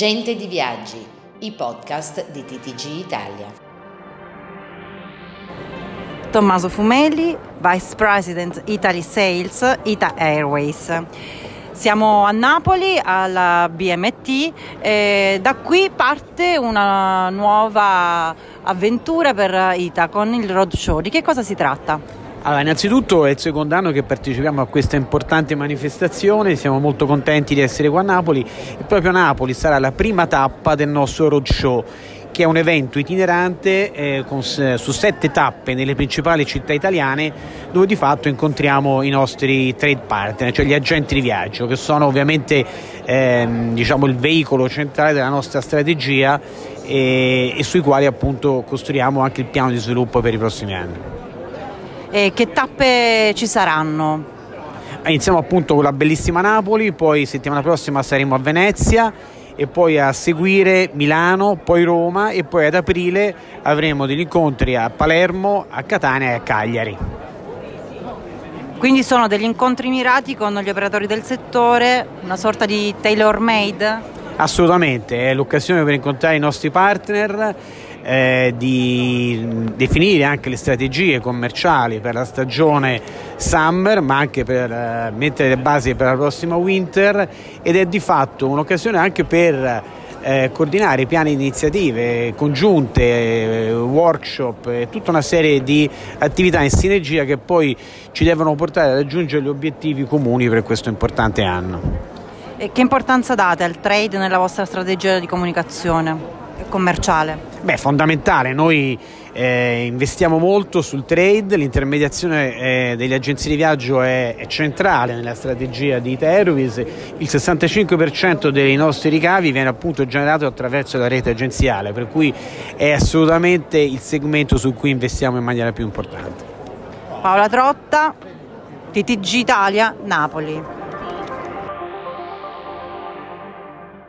Gente di Viaggi, i podcast di TTG Italia. Tommaso Fumelli, Vice President Italy Sales, Ita Airways. Siamo a Napoli alla BMT e da qui parte una nuova avventura per Ita con il roadshow. Di che cosa si tratta? Allora, innanzitutto è il secondo anno che partecipiamo a questa importante manifestazione, siamo molto contenti di essere qua a Napoli e proprio Napoli sarà la prima tappa del nostro roadshow, che è un evento itinerante su 7 tappe nelle principali città italiane, dove di fatto incontriamo i nostri trade partner, cioè gli agenti di viaggio, che sono ovviamente il veicolo centrale della nostra strategia e sui quali appunto costruiamo anche il piano di sviluppo per i prossimi anni. E che tappe ci saranno? Iniziamo appunto con la bellissima Napoli, poi settimana prossima saremo a Venezia e poi a seguire Milano, poi Roma e poi ad aprile avremo degli incontri a Palermo, a Catania e a Cagliari. Quindi sono degli incontri mirati con gli operatori del settore, una sorta di tailor made? Assolutamente, è l'occasione per incontrare i nostri partner, di definire anche le strategie commerciali per la stagione summer, ma anche per mettere le basi per la prossima winter, ed è di fatto un'occasione anche per coordinare piani di iniziative congiunte, workshop, tutta una serie di attività in sinergia che poi ci devono portare a raggiungere gli obiettivi comuni per questo importante anno. E che importanza date al trade nella vostra strategia di comunicazione commerciale? Beh, fondamentale, noi investiamo molto sul trade, l'intermediazione delle agenzie di viaggio è centrale nella strategia di Ita Airways, il 65% dei nostri ricavi viene appunto generato attraverso la rete agenziale, per cui è assolutamente il segmento su cui investiamo in maniera più importante. Paola Trotta, TTG Italia, Napoli.